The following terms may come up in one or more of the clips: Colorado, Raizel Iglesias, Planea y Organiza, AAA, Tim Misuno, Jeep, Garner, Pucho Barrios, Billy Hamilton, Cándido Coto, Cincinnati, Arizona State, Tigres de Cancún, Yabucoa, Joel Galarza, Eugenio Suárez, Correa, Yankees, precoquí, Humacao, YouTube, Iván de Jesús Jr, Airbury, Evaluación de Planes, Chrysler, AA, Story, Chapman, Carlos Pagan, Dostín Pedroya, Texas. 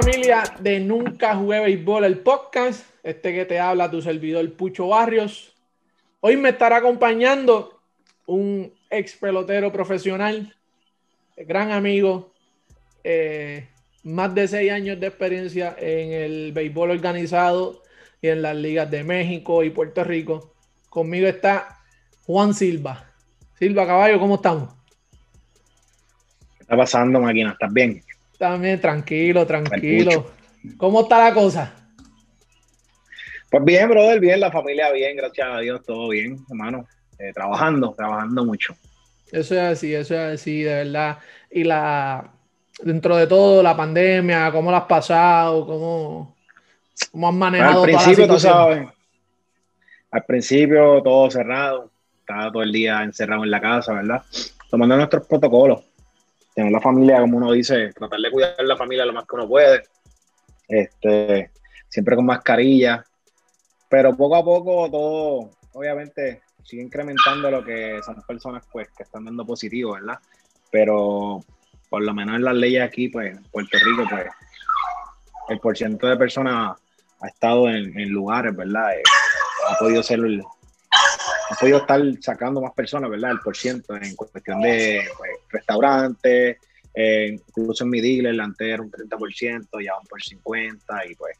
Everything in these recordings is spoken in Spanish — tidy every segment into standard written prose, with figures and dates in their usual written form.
familia de Nunca Jugué Béisbol, el podcast, este que te habla tu servidor Pucho Barrios. Hoy me estará acompañando un ex pelotero profesional, gran amigo, más de 6 años de experiencia en el béisbol organizado y en las ligas de México y Puerto Rico. Conmigo está Juan Silva. Silva Caballo, ¿cómo estamos? ¿Qué está pasando, máquina? ¿Estás bien? También, tranquilo. ¿Cómo está la cosa? Pues bien, brother, bien, la familia bien, gracias a Dios, todo bien, hermano. Trabajando mucho. Eso es así, de verdad. Y dentro de todo, la pandemia, ¿cómo la has pasado? ¿Cómo has manejado? Bueno, al principio, toda la situación? Tú sabes, al principio todo cerrado, estaba todo el día encerrado en la casa, ¿verdad? Tomando nuestros protocolos. Tener la familia, como uno dice, tratar de cuidar la familia lo más que uno puede, siempre con mascarilla, pero poco a poco todo, obviamente, sigue incrementando lo que son personas pues que están dando positivo, ¿verdad? Pero por lo menos en las leyes aquí, pues, en Puerto Rico, pues, el porcentaje de personas ha estado en lugares, ¿verdad? Ha podido estar sacando más personas, ¿verdad? El porcentaje en cuestión de pues, restaurantes, incluso en mi dealer, antes era un 30%, ya van por 50%, y pues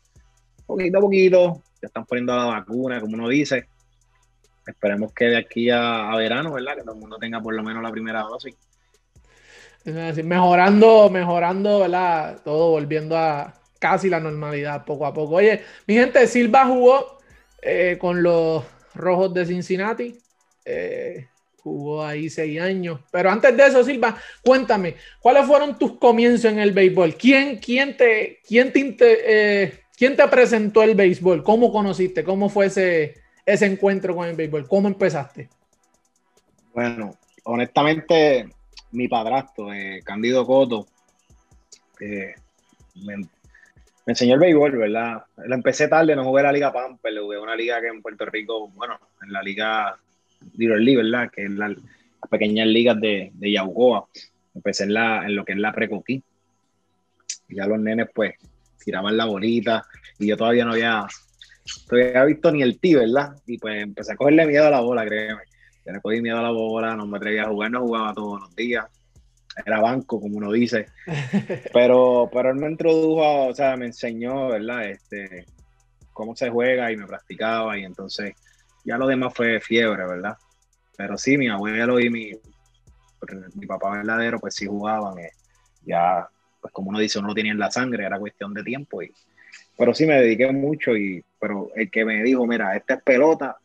poquito a poquito, ya están poniendo la vacuna, como uno dice. Esperemos que de aquí a verano, ¿verdad? Que todo el mundo tenga por lo menos la primera dosis. Es decir, mejorando, ¿verdad? Todo volviendo a casi la normalidad, poco a poco. Oye, mi gente, Silva jugó con los Rojos de Cincinnati, jugó ahí 6 años, pero antes de eso, Silva, cuéntame, ¿cuáles fueron tus comienzos en el béisbol? ¿Quién te presentó el béisbol? ¿Cómo conociste? ¿Cómo fue ese encuentro con el béisbol? ¿Cómo empezaste? Bueno, honestamente, mi padrastro, Cándido Coto, me enseñó el béisbol, ¿verdad? La empecé tarde, no jugué la Liga Pamper, jugué una liga que en Puerto Rico, bueno, en la Liga Little League, ¿verdad? Que es las pequeñas ligas de Yabucoa. Empecé en lo que es la precoquí. Ya los nenes, pues, tiraban la bolita y yo todavía no había visto ni el tee, ¿verdad? Y pues empecé a cogerle miedo a la bola, créeme. Yo le cogí miedo a la bola, no me atrevía a jugar, no jugaba todos los días. Era banco, como uno dice, pero él me introdujo, o sea, me enseñó, ¿verdad? Cómo se juega y me practicaba y entonces ya lo demás fue fiebre, ¿verdad? Pero sí, mi abuelo y mi papá verdadero pues sí jugaban, ya, pues como uno dice, uno lo tenía en la sangre, era cuestión de tiempo, pero sí me dediqué mucho, pero el que me dijo, mira, esta es pelota,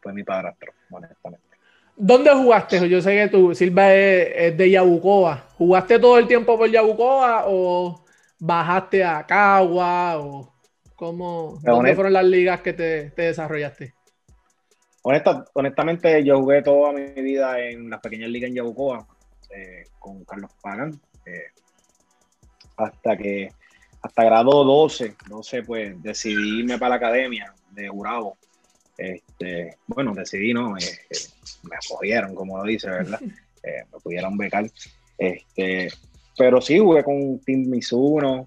fue mi padrastro, honestamente. ¿Dónde jugaste? Yo sé que tú, Silva, es de Yabucoa. ¿Jugaste todo el tiempo por Yabucoa o bajaste a Cagua? O ¿Dónde fueron las ligas que te desarrollaste? Honestamente, yo jugué toda mi vida en las pequeñas ligas en Yabucoa con Carlos Pagan. Hasta grado 12, pues decidí irme para la academia de Urabo. Bueno, decidí, ¿no? Me jodieron, como lo dice, ¿verdad? Me pudieron becar. Pero sí, jugué con Tim Misuno,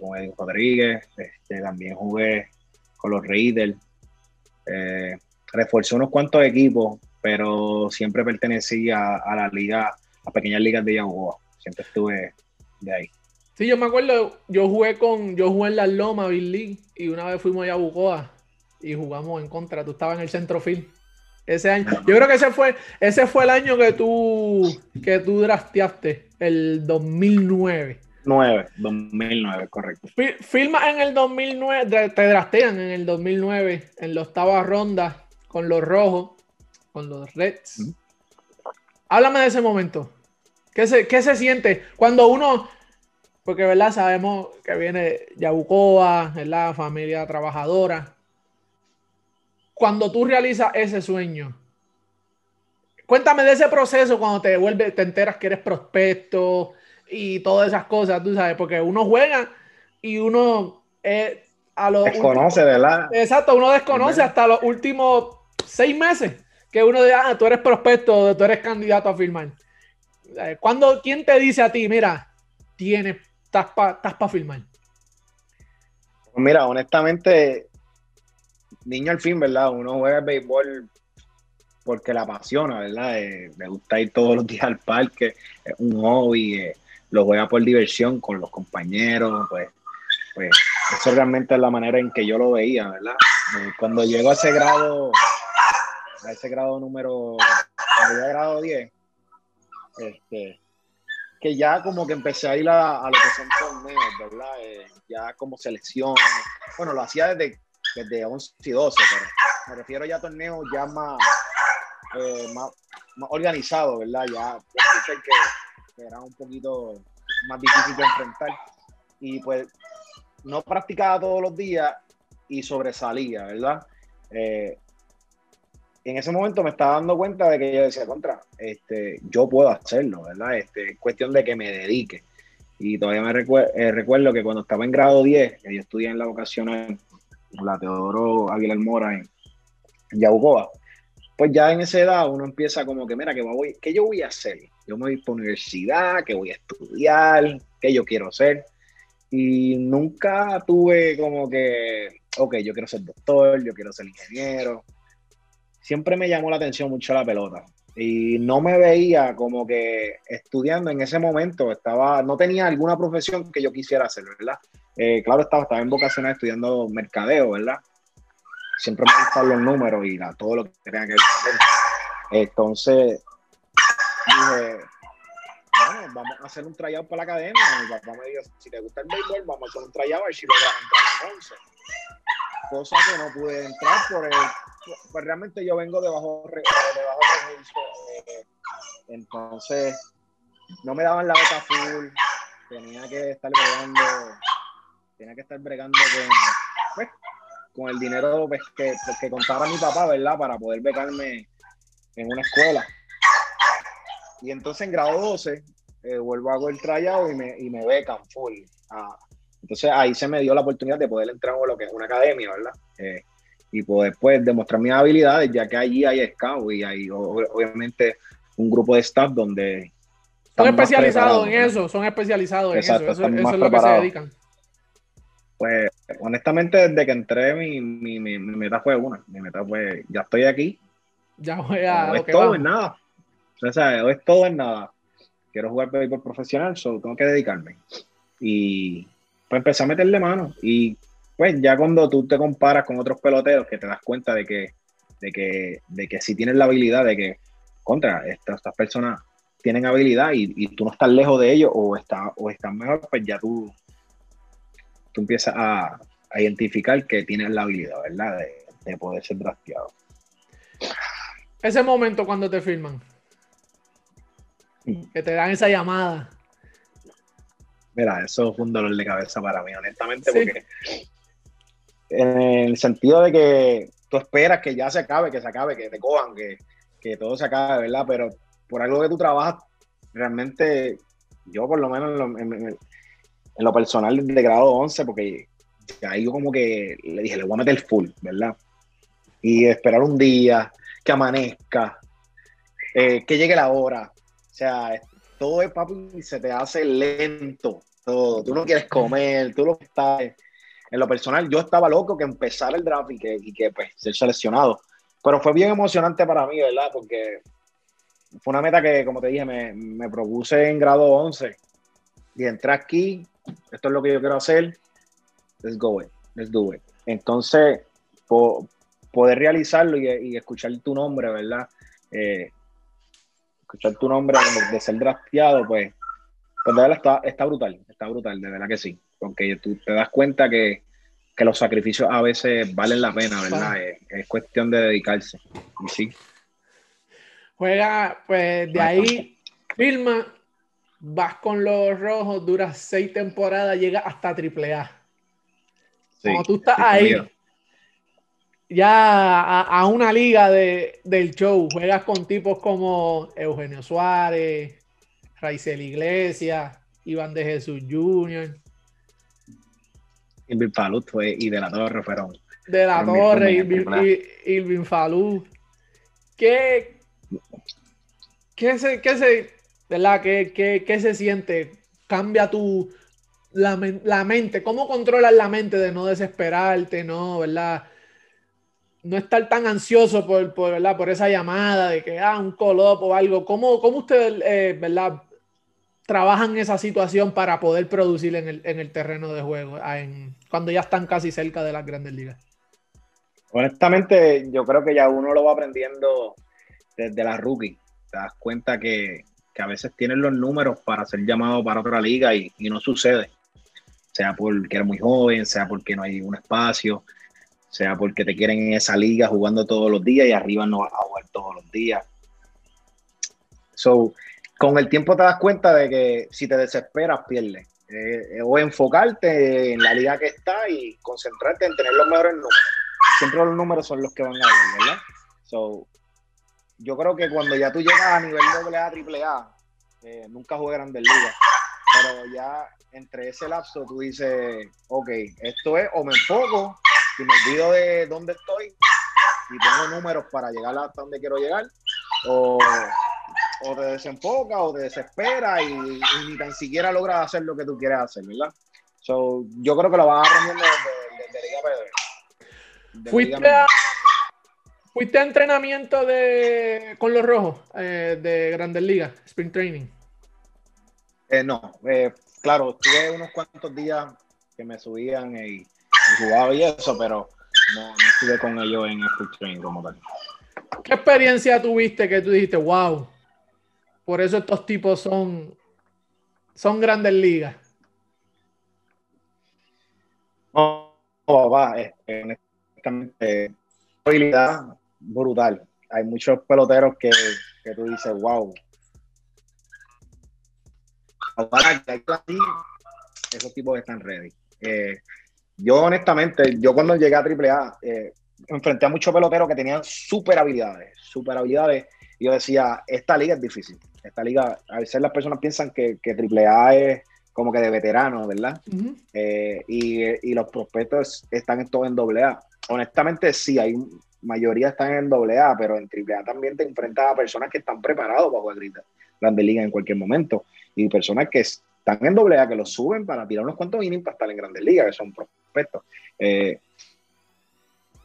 con Edwin Rodríguez, también jugué con los Reds. Reforcé unos cuantos equipos, pero siempre pertenecí a la liga, a pequeñas ligas de Yabucoa. Siempre estuve de ahí. Sí, yo me acuerdo, yo jugué en la Loma, Billy, y una vez fuimos a Yabucoa y jugamos en contra. Tú estabas en el centrofield ese año. Yo creo que ese fue el año que tú drafteaste, el 2009. 2009, correcto. Firmas en el 2009, te draftean en el 2009, en la octava ronda, con los Rojos, con los Reds. Háblame de ese momento. ¿Qué se siente cuando uno... Porque, ¿verdad? Sabemos que viene Yabucoa, es la familia trabajadora. Cuando tú realizas ese sueño, cuéntame de ese proceso cuando te enteras que eres prospecto y todas esas cosas, tú sabes, porque uno juega y uno desconoce, ¿verdad? Exacto, uno desconoce, ¿verdad? Hasta los últimos 6 meses que uno dice, tú eres prospecto, tú eres candidato a firmar. ¿Quién te dice a ti, mira, estás para firmar? Mira, honestamente, niño al fin, ¿verdad? Uno juega el béisbol porque la apasiona, ¿verdad? Le gusta ir todos los días al parque, es un hobby, lo juega por diversión con los compañeros, pues eso realmente es la manera en que yo lo veía, ¿verdad? Cuando llego a ese grado 10, que ya como que empecé a ir a lo que son torneos, ¿verdad? Ya como selección, bueno, lo hacía desde 11 y 12, pero me refiero ya a torneos ya más organizados, ¿verdad? Ya que era un poquito más difícil de enfrentar y pues no practicaba todos los días y sobresalía, ¿verdad? En ese momento me estaba dando cuenta de que yo decía, contra, yo puedo hacerlo, ¿verdad? Es cuestión de que me dedique. Y todavía me recuerdo que cuando estaba en grado 10, que yo estudié en la vocacional, la Teodoro Águila Almora en Yabucoa, pues ya en esa edad uno empieza como que, mira, ¿qué yo voy a hacer? Yo me voy a ir para la universidad, ¿qué voy a estudiar? ¿Qué yo quiero hacer? Y nunca tuve como que, ok, yo quiero ser doctor, yo quiero ser ingeniero. Siempre me llamó la atención mucho la pelota y no me veía como que estudiando en ese momento, no tenía alguna profesión que yo quisiera hacer, ¿verdad? Claro, estaba en vocacional estudiando mercadeo, ¿verdad? Siempre me gustaban los números y todo lo que tenga que ver. Entonces dije, bueno, vamos a hacer un tryout para la academia. Mi papá me dijo, si te gusta el béisbol, vamos a hacer un tryout a ver si lo vas a entrar a las 11. Cosa que no pude entrar pues realmente yo vengo de bajo recurso, entonces no me daban la beca full, tenía que estar bregando con el dinero que contaba mi papá, ¿verdad? Para poder becarme en una escuela. Y entonces en grado 12 vuelvo a hacer el tryout y me becan full. Entonces ahí se me dio la oportunidad de poder entrar en lo que es una academia, ¿verdad? Y poder pues demostrar mis habilidades, ya que allí hay scout y hay obviamente un grupo de staff donde son especializados en eso, Exacto, eso es lo que se dedican. Pues honestamente desde que entré mi meta fue ya estoy aquí. Ya voy a o es todo vamos. En nada. O sea, o es todo en nada. Quiero jugar béisbol profesional, solo tengo que dedicarme. Y pues empecé a meterle mano y pues ya cuando tú te comparas con otros peloteros que te das cuenta de que sí tienes la habilidad de que contra estas personas tienen habilidad y tú no estás lejos de ellos o estás mejor, pues ya tú empiezas a identificar que tienes la habilidad, ¿verdad? De poder ser drafteado. Ese momento cuando te firman, que te dan esa llamada. Mira, eso fue un dolor de cabeza para mí, honestamente, sí. Porque en el sentido de que tú esperas que ya se acabe, que te cojan, que todo se acabe, ¿verdad? Pero por algo que tú trabajas, realmente, yo por lo menos en lo personal de grado 11, porque ahí yo como que le dije, le voy a meter full, ¿verdad? Y esperar un día, que amanezca, que llegue la hora, o sea, todo es papi, se te hace lento, todo, tú no quieres comer, tú lo que estás... En lo personal, yo estaba loco que empezara el draft y que pues, ser seleccionado. Pero fue bien emocionante para mí, ¿verdad? Porque fue una meta que, como te dije, me propuse en grado 11. Y entré aquí, esto es lo que yo quiero hacer. Let's do it. Entonces, poder realizarlo y escuchar tu nombre, ¿verdad? Escuchar tu nombre de ser drafteado, pues de verdad está brutal, de verdad que sí. Porque tú te das cuenta que los sacrificios a veces valen la pena, ¿verdad? Es cuestión de dedicarse. Y sí. Juega, pues de ahí, firma, vas con los rojos, duras 6 temporadas, llegas hasta AAA. Sí, cuando tú estás ahí, ya a una liga del show, juegas con tipos como Eugenio Suárez, Raizel Iglesias, Iván de Jesús Jr. Irvin Falú y de la Torre fueron. De la Torre, Irvin Falú. ¿Qué se siente? Cambia tu la mente, cómo controlas la mente de no desesperarte, no, ¿verdad? No estar tan ansioso por, ¿verdad? Por esa llamada de que, un call-up o algo. ¿Cómo ustedes, ¿verdad? Trabajan esa situación para poder producir en el terreno de juego, cuando ya están casi cerca de las Grandes Ligas? Honestamente, yo creo que ya uno lo va aprendiendo desde la rookie. Te das cuenta que a veces tienen los números para ser llamado para otra liga y no sucede. Sea porque eres muy joven, sea porque no hay un espacio, sea porque te quieren en esa liga jugando todos los días y arriba no vas a jugar todos los días. So, con el tiempo te das cuenta de que si te desesperas, pierdes. O enfocarte en la liga que está y concentrarte en tener los mejores números. Siempre los números son los que van a ver, ¿verdad? So, yo creo que cuando ya tú llegas a nivel AA, AAA, nunca jugué Grandes Ligas, pero ya entre ese lapso tú dices, ok, esto es, o me enfoco y me olvido de dónde estoy y tengo números para llegar hasta donde quiero llegar, o te desenfoca o te desespera y ni tan siquiera logras hacer lo que tú quieres hacer, ¿verdad? So, yo creo que lo vas aprendiendo desde Liga Pedro. ¿Fuiste a entrenamiento con los Rojos de Grandes Ligas, Spring Training? No, claro, estuve unos cuantos días que me subían y jugaba y eso, pero no estuve con ellos en el Spring Training como tal. ¿Qué experiencia tuviste que tú dijiste, wow, por eso estos tipos son Grandes Ligas? No, papá, honestamente, habilidad brutal. Hay muchos peloteros que tú dices, wow. Ahora que hay así, esos tipos están ready. Yo honestamente, cuando llegué a AAA, enfrenté a muchos peloteros que tenían super habilidades. Y yo decía, esta liga es difícil. Esta liga, a veces las personas piensan que AAA es como que de veteranos, ¿verdad? Uh-huh. Y los prospectos están todos en AA. Honestamente, sí, hay mayoría están en AA, pero en AAA también te enfrentas a personas que están preparados para jugar Grandes Ligas en cualquier momento. Y personas que están en AA, que los suben para tirar unos cuantos innings para estar en Grandes Ligas, que son prospectos.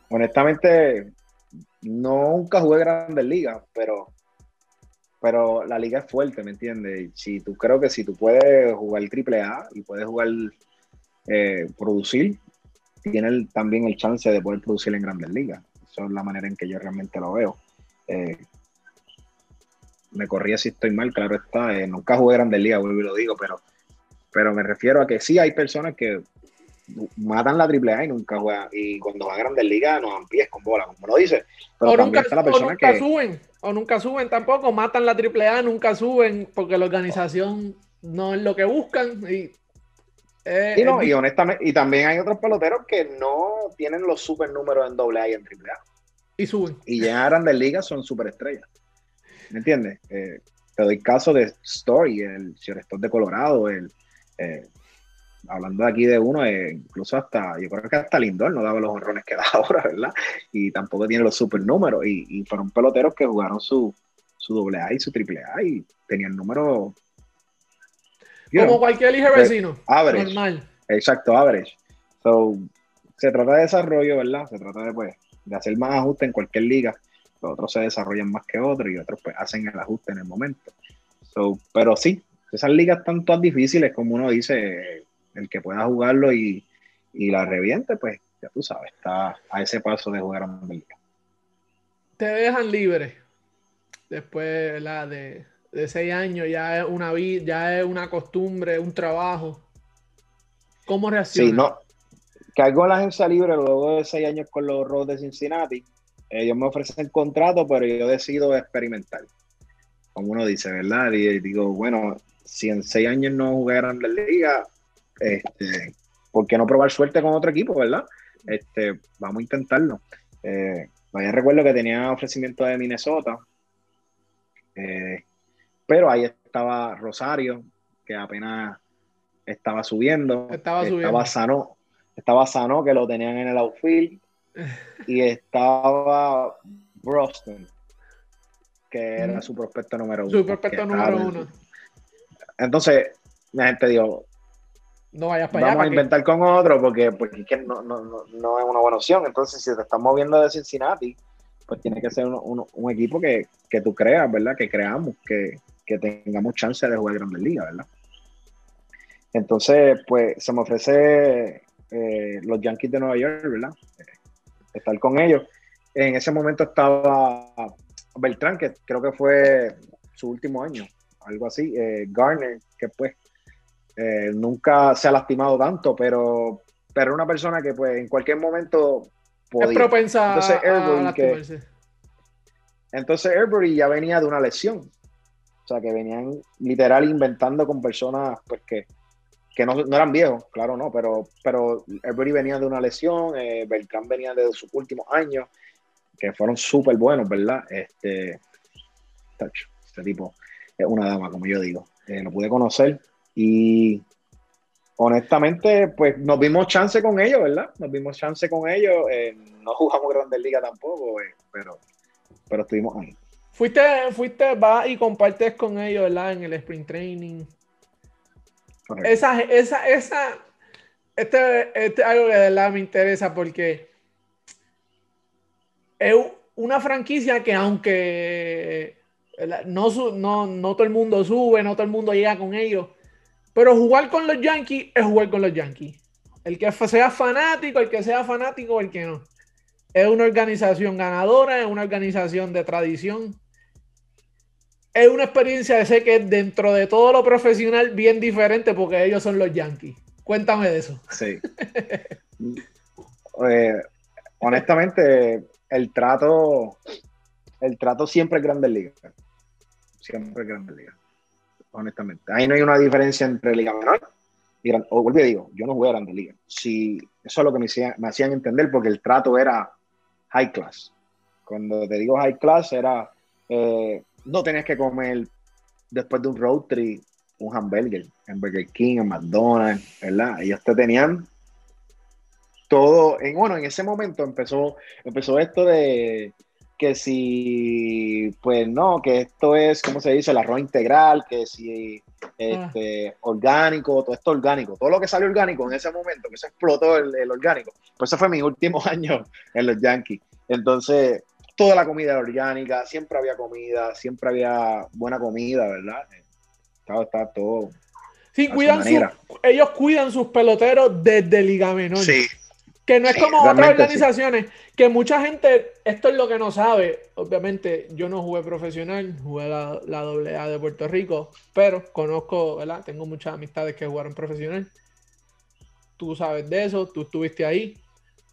Honestamente, nunca jugué Grandes Ligas, pero la liga es fuerte, ¿me entiendes? Creo que si tú puedes jugar AAA y puedes jugar, producir, tiene también el chance de poder producir en Grandes Ligas. Esa es la manera en que yo realmente lo veo. Me corría si estoy mal, claro está. Nunca jugué Grandes Ligas, vuelvo y lo digo, pero me refiero a que sí hay personas que matan la AAA y nunca juegan. Y cuando van a Grandes Ligas nos dan pies con bola, como lo dice. Pero o nunca, está la persona o nunca que... suben, o nunca suben tampoco, matan la AAA, nunca suben, porque la organización no es lo que buscan y... Y honestamente, y también hay otros peloteros que no tienen los super números en AA y en AAA. Y suben. Y llegan a Grandes Ligas, son super estrellas. ¿Me entiendes? Te doy caso de Story, el shortstop de Colorado, hablando aquí de uno, incluso yo creo que hasta Lindor no daba los honrones que da ahora, ¿verdad? Y tampoco tiene los super números. Y fueron peloteros que jugaron su AA y su AAA y tenían números... Como cualquier hijo vecino. Average. Normal. Exacto, average. So, se trata de desarrollo, ¿verdad? Se trata de hacer más ajustes en cualquier liga. Los otros se desarrollan más que otros y otros pues hacen el ajuste en el momento. So, pero sí, esas ligas están todas difíciles, como uno dice, el que pueda jugarlo y la reviente, pues ya tú sabes, está a ese paso de jugar a una liga. Te dejan libre después, ¿verdad? De 6 años, ya es una costumbre, un trabajo. ¿Cómo reacciona? Sí, no. Cargo en la agencia libre luego de 6 años con los Reds de Cincinnati. Ellos me ofrecen el contrato, pero yo decido experimentar. Como uno dice, ¿verdad? Y digo, bueno, si en 6 años no jugué a Grandes Ligas, ¿por qué no probar suerte con otro equipo, verdad? Vamos a intentarlo. Todavía recuerdo que tenía ofrecimiento de Minnesota. Pero ahí estaba Rosario, que apenas estaba subiendo. Estaba sano, que lo tenían en el outfield. Y estaba Boston, que era su prospecto número 1. Entonces, la gente dijo, no vayas para allá. Vamos a inventar con otro, porque es que no es una buena opción. Entonces, si te estás moviendo de Cincinnati, pues tiene que ser un equipo que tú creas, ¿verdad? Que creamos, que tengamos chance de jugar Grandes Ligas, ¿verdad? Entonces, pues se me ofrece los Yankees de Nueva York, ¿verdad? Estar con ellos. En ese momento estaba Beltrán, que creo que fue su último año, algo así. Garner, que pues nunca se ha lastimado tanto, pero una persona que pues en cualquier momento podía. Es propensa. Entonces, Airbury ya venía de una lesión. O sea, que venían literal inventando con personas pues que no eran viejos, claro, no, pero Airbury venía de una lesión, Beltrán venía de sus últimos años, que fueron súper buenos, ¿verdad? Este tipo es una dama, como yo digo. Lo pude conocer y honestamente, pues nos vimos chance con ellos, ¿verdad? Nos vimos chance con ellos. No jugamos Grandes Ligas tampoco, pero estuvimos ahí. Fuiste, vas y compartes con ellos, ¿verdad? En el sprint training. Correcto. Este es algo que de verdad me interesa porque es una franquicia que aunque no todo el mundo sube, no todo el mundo llega con ellos, pero jugar con los Yankees es jugar con los Yankees. El que sea fanático, el que no. Es una organización ganadora, es una organización de tradición. Es una experiencia, sé que dentro de todo lo profesional, bien diferente porque ellos son los Yankees. Cuéntame de eso. Sí. Honestamente, el trato siempre es Grandes Ligas. Siempre es Grandes Ligas. Honestamente. Ahí no hay una diferencia entre Liga Menor y Gran... O vuelvo y digo, yo no jugué a Grandes Ligas. Sí, eso es lo que me hacían entender porque el trato era high class. Cuando te digo high class era... no tenías que comer después de un road trip un hamburger en Burger King, en McDonald's, ¿verdad? Ellos te tenían todo. En ese momento empezó esto de que si, pues no, que esto es, ¿cómo se dice? El arroz integral, que si orgánico, todo esto orgánico. Todo lo que sale orgánico en ese momento, que se explotó el orgánico. Pues eso fue mis últimos años en los Yankees. Entonces... toda la comida orgánica, siempre había comida, buena comida, ¿verdad? Está todo. Sí, ellos cuidan sus peloteros desde Liga Menor. Sí. Que no es como otras organizaciones, que mucha gente, esto es lo que no sabe. Obviamente, yo no jugué profesional, jugué la AA de Puerto Rico, pero conozco, ¿verdad? Tengo muchas amistades que jugaron profesional. Tú sabes de eso, tú estuviste ahí.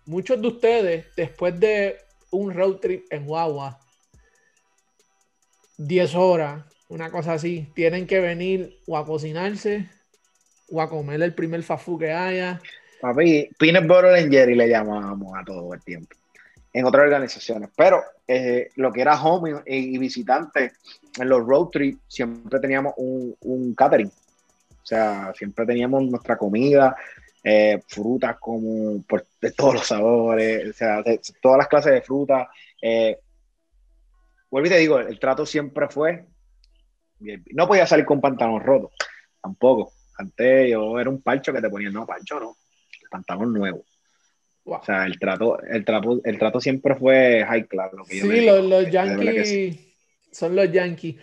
Muchos de ustedes, después de un road trip en guagua, 10 horas, una cosa así, tienen que venir o a cocinarse o a comer el primer fast food que haya. Papi, peanut butter and jelly le llamábamos a todo el tiempo en otras organizaciones, pero lo que era home y visitante en los road trip siempre teníamos un catering, o sea, siempre teníamos nuestra comida. Frutas como de todos los sabores, o sea, de todas las clases de frutas. Vuelvo y te digo, el trato siempre fue, no podía salir con pantalón roto, tampoco. Antes yo era un parcho que te ponían, no, parcho no, pantalón nuevo. Wow. O sea, el trato siempre fue high class. Lo que sí, yo digo, los Yankees sí. Son los Yankees.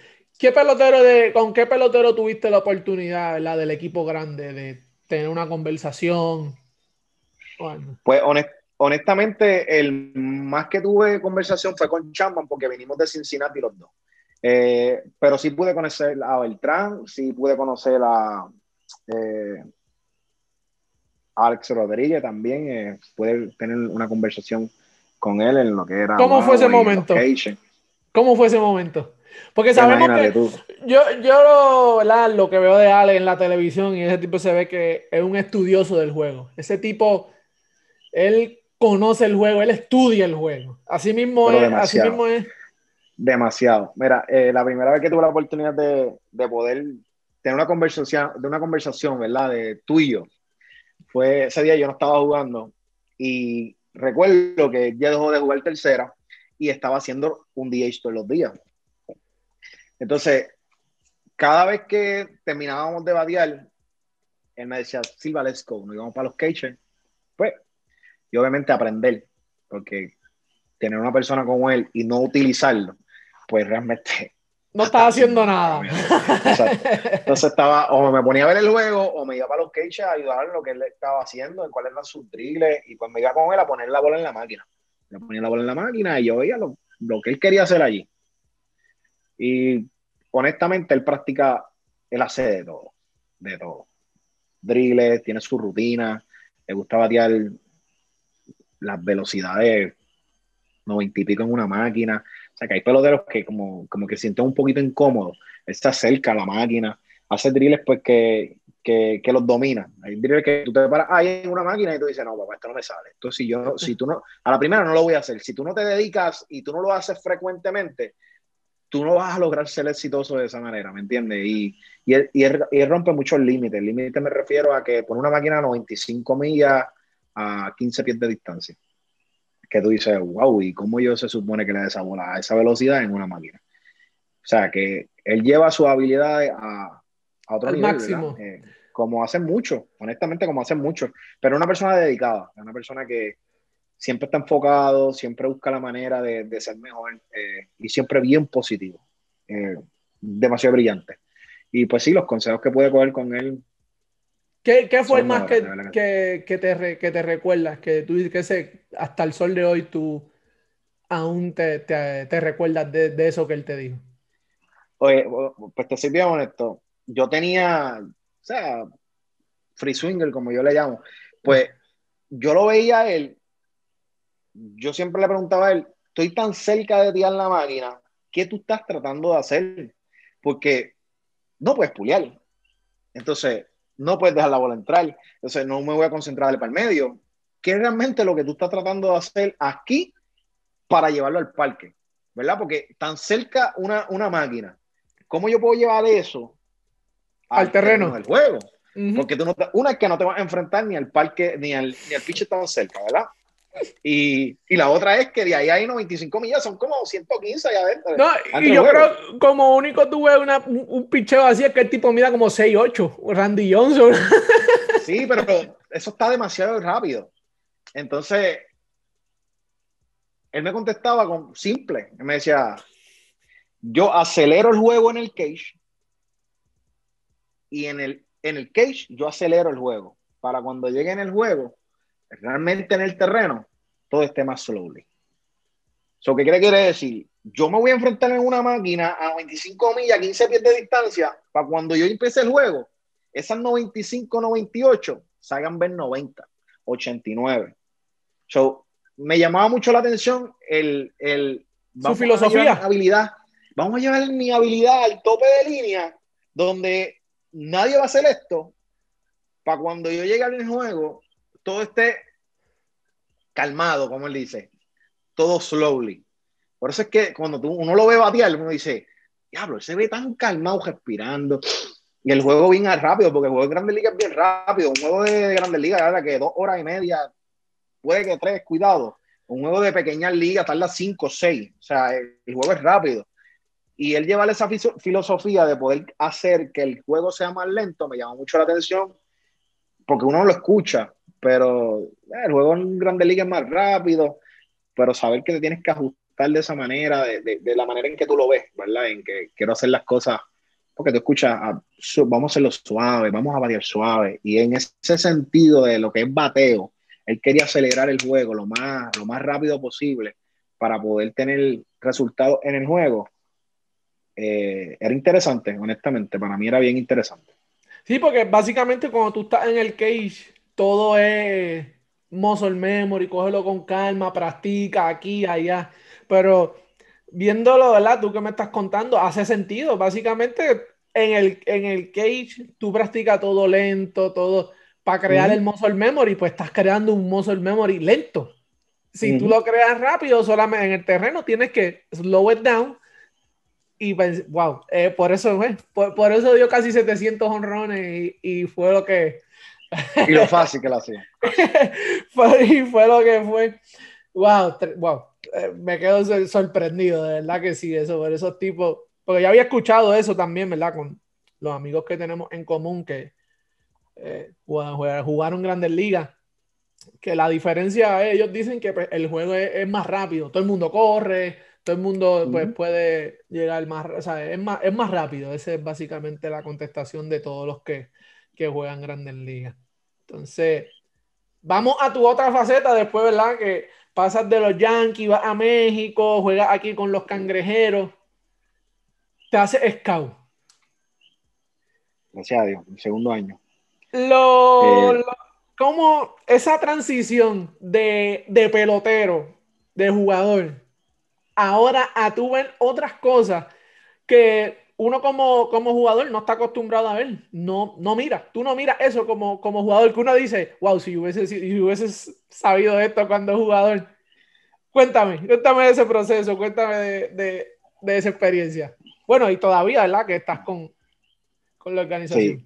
¿Con qué pelotero tuviste la oportunidad, ¿verdad? Del equipo grande de tener una conversación? Bueno. Pues honestamente, el más que tuve conversación fue con Chapman, porque venimos de Cincinnati los dos. Pero sí pude conocer a Beltrán, sí pude conocer a Alex Rodríguez también, pude tener una conversación con él en lo que era... ¿Cómo fue ese momento? ¿Cómo fue ese momento? Porque sabemos que yo lo que veo de Ale en la televisión, y ese tipo se ve que es un estudioso del juego. Ese tipo, él conoce el juego, él estudia el juego. Así mismo es. Demasiado. Mira, la primera vez que tuve la oportunidad de poder tener una conversación, ¿verdad? De tú y yo. Fue ese día yo no estaba jugando y recuerdo que ya dejó de jugar tercera y estaba haciendo un DH todos los días. Entonces, cada vez que terminábamos de batear, él me decía, Silva, let's go, nos íbamos para los catchers, pues, y obviamente aprender, porque tener una persona como él y no utilizarlo, pues realmente... no estaba haciendo nada. Exacto. Entonces estaba, o me ponía a ver el juego, o me iba para los catchers a ayudar en lo que él estaba haciendo, en cuáles eran sus dribles, y pues me iba con él a poner la bola en la máquina. Le ponía la bola en la máquina y yo veía lo que él quería hacer allí. Y honestamente él practica, él hace de todo, de todo. Dribles, tiene su rutina, le gusta batear las velocidades 90 y pico en una máquina. O sea, que hay peloteros que como que sienten un poquito incómodos. Él se acerca a la máquina, hace dribles pues que los domina. Hay dribles que tú te paras ahí en una máquina y tú dices, no, papá, esto no me sale. Entonces, si tú no, a la primera no lo voy a hacer. Si tú no te dedicas y tú no lo haces frecuentemente, tú no vas a lograr ser exitoso de esa manera, ¿me entiendes? Y él rompe muchos límites. El límite me refiero a que pone una máquina a 95 millas a 15 pies de distancia. Que tú dices, wow, ¿y cómo yo se supone que le dé esa bola a esa velocidad en una máquina? O sea, que él lleva sus habilidades a otro nivel, máximo. Como hacen muchos, honestamente como hacen muchos. Pero una persona dedicada, una persona que siempre está enfocado, siempre busca la manera de ser mejor y siempre bien positivo, demasiado brillante. Y pues sí, los consejos que puede coger con él. ¿Qué fue más que te recuerdas? Que tú dices hasta el sol de hoy tú aún te recuerdas de eso que él te dijo. Oye, pues te soy bien honesto. Yo tenía, o sea, free swinger, como yo le llamo. Pues yo lo veía a él. Yo siempre le preguntaba a él, estoy tan cerca de tirar la máquina, ¿qué tú estás tratando de hacer? Porque no puedes pulear, entonces no puedes dejar la bola entrar, entonces no me voy a concentrar para el medio. ¿Qué es realmente lo que tú estás tratando de hacer aquí para llevarlo al parque? ¿Verdad? Porque tan cerca una máquina, ¿cómo yo puedo llevar eso al terreno del juego? Uh-huh. Porque tú no, una es que no te vas a enfrentar ni al parque, ni al pitcher tan cerca, ¿verdad? Y la otra es que de ahí hay 95 millas, son como 115 allá adentro. No, y yo creo como único tuve un picheo así, es que el tipo mira como 6'8", Randy Johnson. Sí, pero eso está demasiado rápido. Entonces, él me contestaba con simple. Él me decía, yo acelero el juego en el cage y en el cage yo acelero el juego para cuando llegue en el juego realmente en el terreno, todo esté más slowly. So, ¿qué quiere decir? Yo me voy a enfrentar en una máquina a 25 millas, 15 pies de distancia, para cuando yo empiece el juego, esas 95, 98, salgan ver 90, 89. So, me llamaba mucho la atención su filosofía. Vamos a llevar mi habilidad al tope de línea, donde nadie va a hacer esto, para cuando yo llegue al juego, todo esté calmado, como él dice, todo slowly. Por eso es que cuando uno lo ve batear, uno dice, diablo, él se ve tan calmado respirando, y el juego bien rápido, porque el juego de Grandes Ligas es bien rápido. Un juego de Grandes Ligas, ahora que 2 horas y media, puede que 3, cuidado. Un juego de pequeñas ligas tarda 5 o 6, o sea, el juego es rápido. Y él llevar esa filosofía de poder hacer que el juego sea más lento, me llama mucho la atención, porque uno lo escucha, pero el juego en Grandes Ligas es más rápido, pero saber que te tienes que ajustar de esa manera, de la manera en que tú lo ves, ¿verdad? En que quiero hacer las cosas, porque tú escuchas, vamos a hacerlo suave, vamos a batear suave, y en ese sentido de lo que es bateo, él quería acelerar el juego lo más rápido posible para poder tener resultados en el juego. Era interesante, honestamente, para mí era bien interesante. Sí, porque básicamente cuando tú estás en el cage, todo es muscle memory, cógelo con calma, practica aquí, allá. Pero viéndolo, ¿verdad? Tú que me estás contando, hace sentido. Básicamente en el cage tú practicas todo lento, todo para crear el muscle memory, pues estás creando un muscle memory lento. Si tú lo creas rápido, solamente en el terreno tienes que slow it down. Y wow, por eso dio casi 700 honrones y fue lo que... y lo fácil que lo hacía. Y fue lo que fue. Wow. Me quedo sorprendido, de verdad que sí, eso, por esos tipos. Porque ya había escuchado eso también, ¿verdad? Con los amigos que tenemos en común, que jugaron Grandes Ligas, que la diferencia es, ellos dicen que pues, el juego es más rápido, todo el mundo corre, todo el mundo pues, puede llegar más, o sea, es más rápido. Esa es básicamente la contestación de todos los que juegan Grandes Ligas. Entonces, vamos a tu otra faceta después, ¿verdad? Que pasas de los Yankees, vas a México, juegas aquí con los Cangrejeros, te haces scout. Gracias a Dios, el segundo año. ¿Cómo esa transición de pelotero, de jugador, ahora a tú ver otras cosas que uno como jugador no está acostumbrado a ver? No mira, tú no miras eso como jugador, que uno dice, wow, si hubiese sabido esto cuando jugador. Cuéntame de ese proceso, cuéntame de esa experiencia. Bueno, y todavía, ¿verdad? Que estás con la organización. Sí.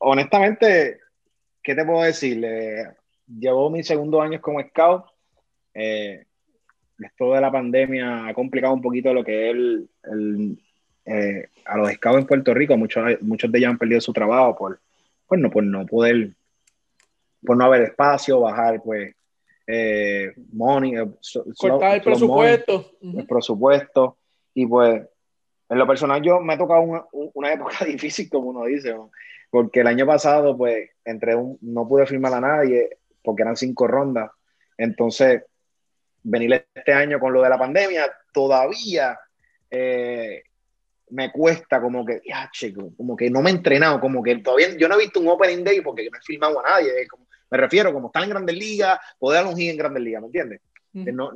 Honestamente, ¿qué te puedo decir? Llevo mis segundos años como scout. Esto de la pandemia ha complicado un poquito lo que es a los scouts en Puerto Rico. Muchos de ellos han perdido su trabajo por no haber espacio, bajar pues money, cortar el presupuesto. El presupuesto. Y pues en lo personal yo me ha tocado una época difícil, como uno dice, ¿no? Porque el año pasado pues no pude firmar a nadie porque eran 5 rondas. Entonces venir este año con lo de la pandemia todavía me cuesta, como que no me he entrenado, como que todavía yo no he visto un opening day porque no he filmado a nadie, me refiero, como están en Grandes Ligas, poder ungir en Grandes Ligas, ¿me entiendes? No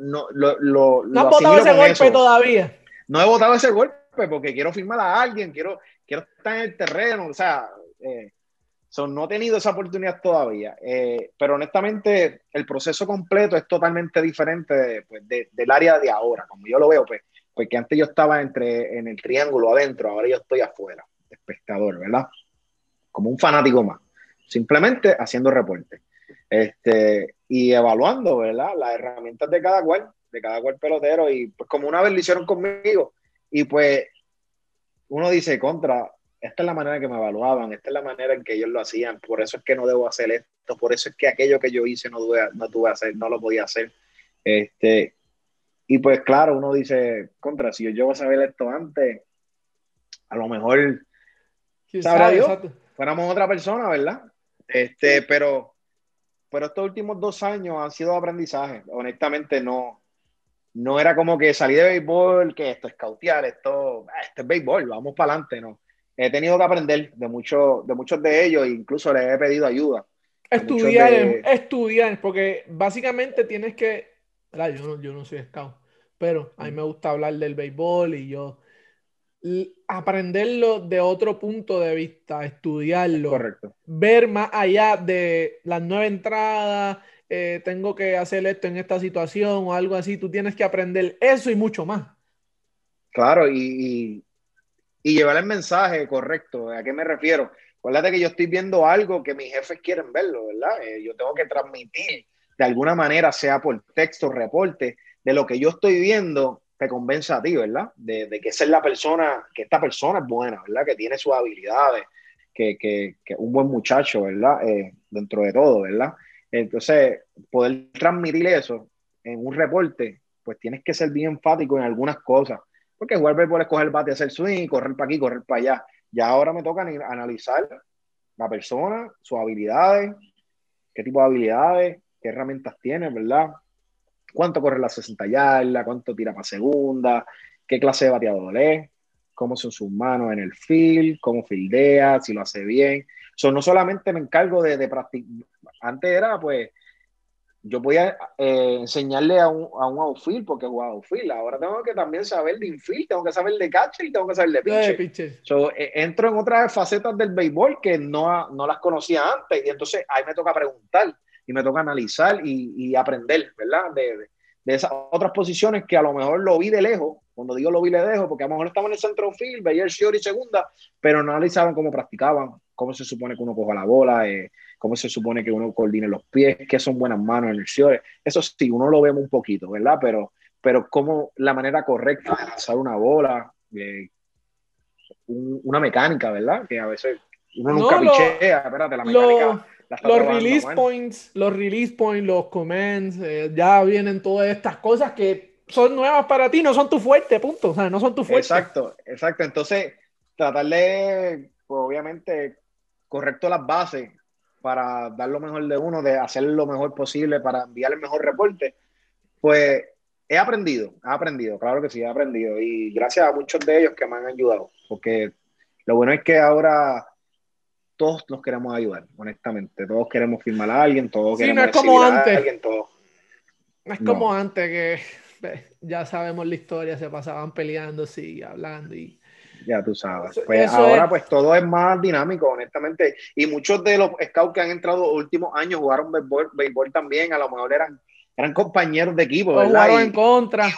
has botado ese golpe eso. Todavía no he botado ese golpe porque quiero firmar a alguien, quiero estar en el terreno, o sea, no he tenido esa oportunidad todavía, pero honestamente el proceso completo es totalmente diferente del área de ahora, como yo lo veo, pues, porque antes yo estaba en el triángulo adentro, ahora yo estoy afuera, espectador, ¿verdad? Como un fanático más, simplemente haciendo reportes, y evaluando, ¿verdad? Las herramientas de cada cual pelotero, y pues como una vez lo hicieron conmigo, y pues uno dice, esta es la manera en que me evaluaban, esta es la manera en que ellos lo hacían, por eso es que no debo hacer esto, por eso es que aquello que yo hice no lo podía hacer. Y pues claro, uno dice, si yo llego a saber esto antes, a lo mejor sabrá Dios, fuéramos otra persona, ¿verdad? Sí. Pero estos últimos 2 años han sido aprendizaje. Honestamente no era como que salí de béisbol, que esto es scoutear, esto es béisbol, vamos para adelante, ¿no? He tenido que aprender de muchos de ellos, e incluso les he pedido ayuda. Estudiar, porque básicamente tienes que... Yo no soy scout, pero a mí me gusta hablar del béisbol y yo aprenderlo de otro punto de vista, estudiarlo. Correcto. Ver más allá de las 9 entradas, tengo que hacer esto en esta situación o algo así. Tú tienes que aprender eso y mucho más. Claro, y llevar el mensaje correcto. ¿A qué me refiero? Acuérdate que yo estoy viendo algo que mis jefes quieren verlo, ¿verdad? Yo tengo que transmitir de alguna manera, sea por texto, reporte, de lo que yo estoy viendo, te convence a ti, ¿verdad? De que esa es la persona, que esta persona es buena, ¿verdad? Que tiene sus habilidades, que un buen muchacho, ¿verdad? Dentro de todo, ¿verdad? Entonces, poder transmitir eso en un reporte, pues tienes que ser bien enfático en algunas cosas. Porque jugar béisbol es coger el bate, hacer swing, correr para aquí, correr para allá. Ya ahora me toca analizar la persona, sus habilidades, qué tipo de habilidades, qué herramientas tiene, ¿verdad? Cuánto corre la 60 yardas, cuánto tira para segunda, qué clase de bateador es, cómo son sus manos en el field, cómo fildea, si lo hace bien. No solamente me encargo de practicar. Antes era, pues, yo podía enseñarle a un outfield porque jugaba outfield. Ahora tengo que también saber de infield, tengo que saber de catcher y tengo que saber de pitcher. Entro en otras facetas del béisbol que no las conocía antes, y entonces ahí me toca preguntar. Y me toca analizar y aprender, ¿verdad? De esas otras posiciones que a lo mejor lo vi de lejos. Cuando digo lo vi de lejos, porque a lo mejor estaba en el centro field, veía el short y segunda, pero no analizaban cómo practicaban, cómo se supone que uno coja la bola, cómo se supone que uno coordine los pies, qué son buenas manos en el short. Eso sí, uno lo ve un poquito, ¿verdad? Pero cómo la manera correcta de lanzar una bola, una mecánica, ¿verdad? Que a veces uno nunca pichea, espérate, la mecánica... Los release points, los commands, ya vienen todas estas cosas que son nuevas para ti, no son tu fuerte, punto. O sea, no son tu fuerte. Exacto. Entonces, tratarle, pues, obviamente, correcto las bases para dar lo mejor de uno, de hacer lo mejor posible, para enviar el mejor reporte. Pues he aprendido, claro que sí, he aprendido. Y gracias a muchos de ellos que me han ayudado. Porque lo bueno es que ahora... todos nos queremos ayudar, honestamente. Todos queremos firmar a alguien, todos queremos recibir a alguien, todos. No es como antes, que ya sabemos la historia, se pasaban peleando, sí, hablando y... Ya tú sabes. Pues ahora pues todo es más dinámico, honestamente. Y muchos de los scouts que han entrado los últimos años jugaron béisbol también, a lo mejor eran compañeros de equipo, ¿verdad? Jugaron en contra.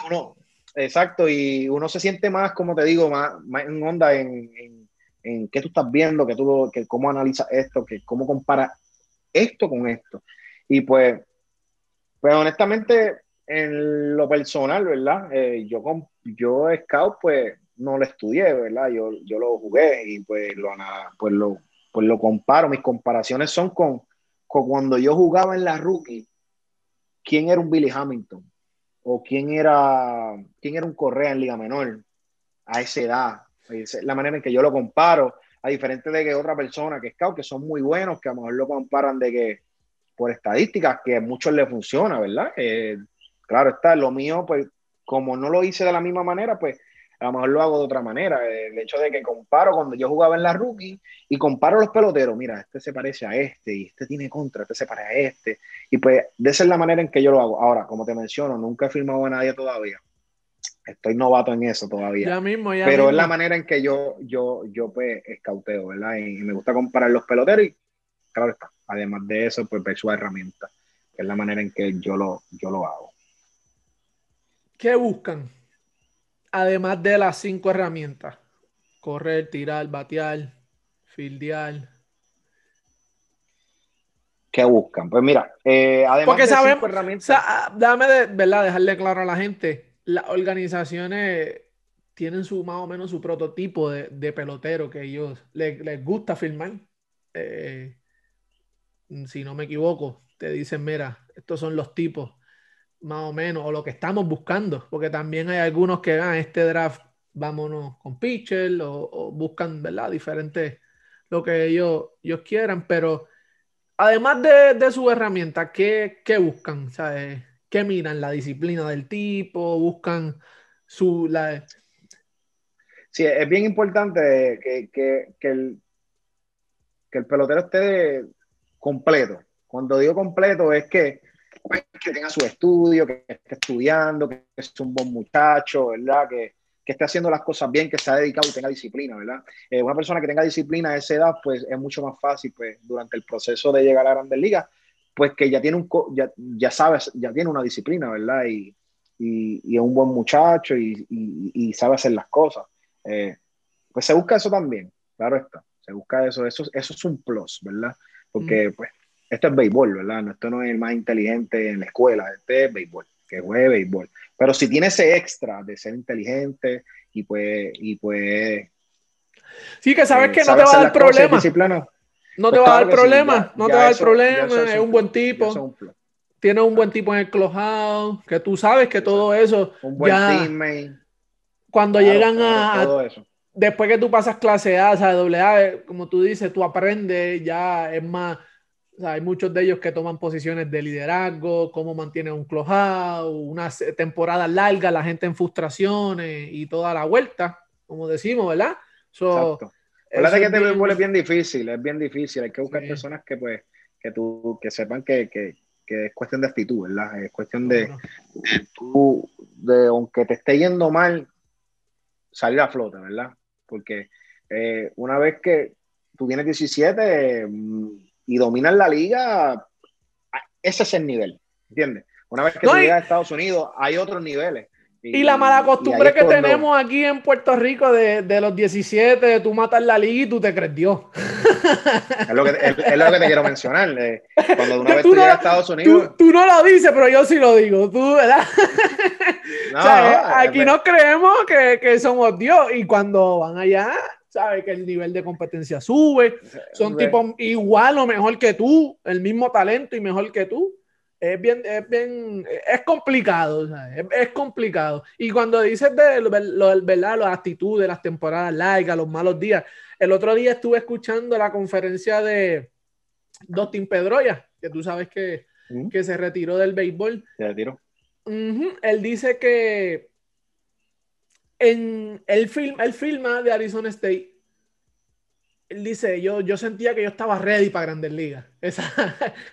Exacto, y uno se siente más, como te digo, más en onda en qué tú estás viendo, que cómo analizas esto, que cómo comparas esto con esto. Y pues honestamente, en lo personal, ¿verdad? Yo scout, pues, no lo estudié, ¿verdad? Yo lo jugué y pues lo comparo. Mis comparaciones son con cuando yo jugaba en la rookie, quién era un Billy Hamilton o quién era un Correa en Liga Menor a esa edad. La manera en que yo lo comparo, a diferente de que otra persona que es scout, que son muy buenos, que a lo mejor lo comparan de que por estadísticas, que a muchos les funciona, ¿verdad? Claro está, lo mío, pues como no lo hice de la misma manera, pues a lo mejor lo hago de otra manera. El hecho de que comparo cuando yo jugaba en la rookie y comparo los peloteros, mira, este se parece a este y este tiene contra, este se parece a este, y pues de esa es la manera en que yo lo hago. Ahora, como te menciono, nunca he firmado a nadie todavía. Estoy novato en eso todavía. Ya mismo. Es la manera en que yo pues escauteo, ¿verdad? Y me gusta comparar los peloteros y, claro está, además de eso, pues ver su herramienta, que es la manera en que yo lo hago. ¿Qué buscan? Además de las 5 herramientas: correr, tirar, batear, fildear. ¿Qué buscan? Pues mira, además porque de las 5 herramientas... dejarle claro a la gente... Las organizaciones tienen más o menos su prototipo de pelotero que ellos les gusta firmar. Si no me equivoco, te dicen, mira, estos son los tipos más o menos, o lo que estamos buscando, porque también hay algunos que van este draft, vámonos con pitcher, o buscan, ¿verdad?, diferente lo que ellos quieran. Pero además de su herramienta, ¿qué buscan? ¿Sabes? ¿Qué miran? ¿La disciplina del tipo? ¿Buscan Sí, es bien importante que el pelotero esté completo. Cuando digo completo es que tenga su estudio, que esté estudiando, que es un buen muchacho, ¿verdad? Que esté haciendo las cosas bien, que se ha dedicado y tenga disciplina, ¿verdad? Una persona que tenga disciplina a esa edad, pues es mucho más fácil, pues, durante el proceso de llegar a la Grandes Ligas, pues que ya tiene una disciplina, ¿verdad? Y es un buen muchacho y sabe hacer las cosas. Pues se busca eso también, claro está. Se busca eso es un plus, ¿verdad? Porque pues esto es béisbol, ¿verdad? Esto no es el más inteligente en la escuela, este es béisbol, que juegue béisbol. Pero si tiene ese extra de ser inteligente y pues sí, que sabes que no te va a dar problemas. No te va a dar problema, es un buen tipo. Tiene un buen tipo en el clubhouse, que tú sabes que todo eso. Un buen teammate. Cuando llegan después que tú pasas clase A, o sea, AA, como tú dices, tú aprendes, ya es más. O sea, hay muchos de ellos que toman posiciones de liderazgo, cómo mantiene un clubhouse, unas temporadas largas, la gente en frustraciones y toda la vuelta, como decimos, ¿verdad? Exacto. La verdad es que este béisbol es bien difícil, hay que buscar personas que pues que sepan que es cuestión de actitud, ¿verdad? Es cuestión de aunque te esté yendo mal, salir a flote, ¿verdad? Porque una vez que tú tienes 17 y dominas la liga, ese es el nivel, ¿entiendes? Una vez que tú llegas a Estados Unidos, hay otros niveles. Y la mala costumbre que tenemos aquí en Puerto Rico de los 17, tú matas la liga y tú te crees Dios. Es lo que te quiero mencionar. Cuando una vez tú llegas a Estados Unidos... Tú no lo dices, pero yo sí lo digo. Tú, ¿verdad? No, o sea, aquí nos creemos que somos Dios. Y cuando van allá, sabe que el nivel de competencia sube, son tipos igual o mejor que tú, el mismo talento y mejor que tú. Es complicado, ¿sabes? Es complicado. Y cuando dices de ¿verdad? Las actitudes, las temporadas largas, los malos días, el otro día estuve escuchando la conferencia de Dostín Pedroya, que tú sabes que se retiró del béisbol. Se retiró. Él dice que en el firma de Arizona State, él dice, yo sentía que yo estaba ready para Grandes Ligas.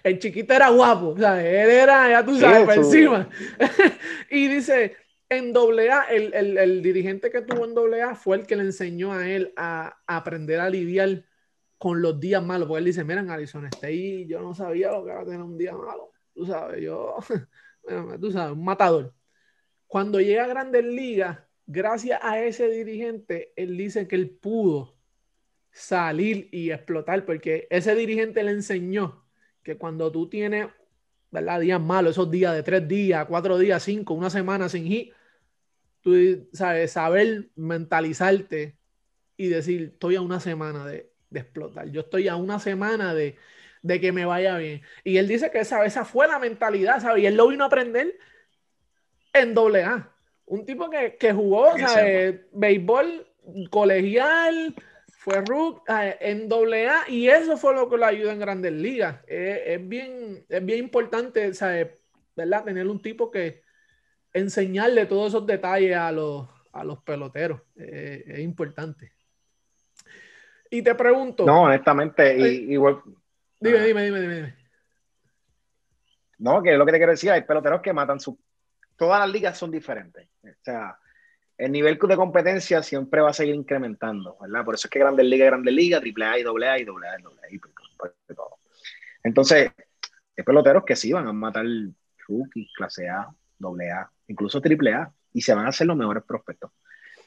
El chiquito era guapo, ¿sabes? Él era, ya tú sabes, por encima. Y dice, en AA, el dirigente que tuvo en AA fue el que le enseñó a él a aprender a lidiar con los días malos. Porque él dice, mira, en Arizona State yo no sabía lo que era tener un día malo. Tú sabes, tú sabes, un matador. Cuando llega a Grandes Ligas, gracias a ese dirigente, él dice que él pudo salir y explotar, porque ese dirigente le enseñó que cuando tú tienes, ¿verdad?, días malos, esos días de 3 días, 4 días, 5, una semana sin hit, tú sabes, saber mentalizarte y decir, estoy a una semana de explotar, yo estoy a una semana de que me vaya bien. Y él dice que esa fue la mentalidad, ¿sabes? Y él lo vino a aprender en AA. Un tipo que jugó, ¿sabes?, béisbol colegial, fue rook en AA, y eso fue lo que lo ayudó en Grandes Ligas. Es bien importante, ¿sabes?, ¿verdad?, tener un tipo que enseñarle todos esos detalles a los peloteros. Es importante. Y te pregunto... No, honestamente, igual... Dime. No, que es lo que te quiero decir, hay peloteros que matan su... Todas las ligas son diferentes. O sea... El nivel de competencia siempre va a seguir incrementando, ¿verdad? Por eso es que Grandes Ligas, AAA y AA y AA y todo. Entonces, hay peloteros que sí van a matar rookies, clase A, AA, incluso AAA, y se van a hacer los mejores prospectos.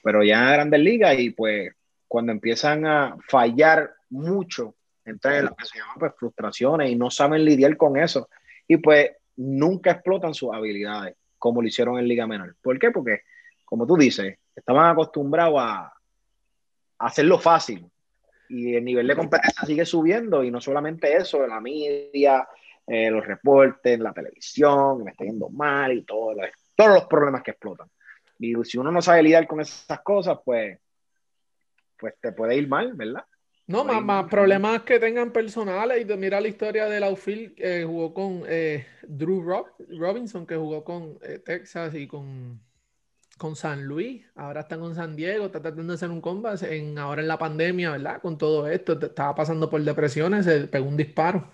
Pero ya Grandes Ligas, y pues cuando empiezan a fallar mucho, entran en lo que se llaman pues frustraciones y no saben lidiar con eso. Y pues nunca explotan sus habilidades, como lo hicieron en Liga Menor. ¿Por qué? Porque como tú dices, estaban acostumbrados a hacerlo fácil, y el nivel de competencia sigue subiendo, y no solamente eso, la media, los reportes, la televisión, me está yendo mal, y todos los problemas que explotan. Y si uno no sabe lidiar con esas cosas, pues te puede ir mal, ¿verdad? No, más problemas que tengan personales. Y mira la historia del outfield, jugó con Drew Robinson, que jugó con Texas y con San Luis, ahora están con San Diego, está tratando de hacer un comeback ahora en la pandemia, ¿verdad? Con todo esto, estaba pasando por depresiones, se pegó un disparo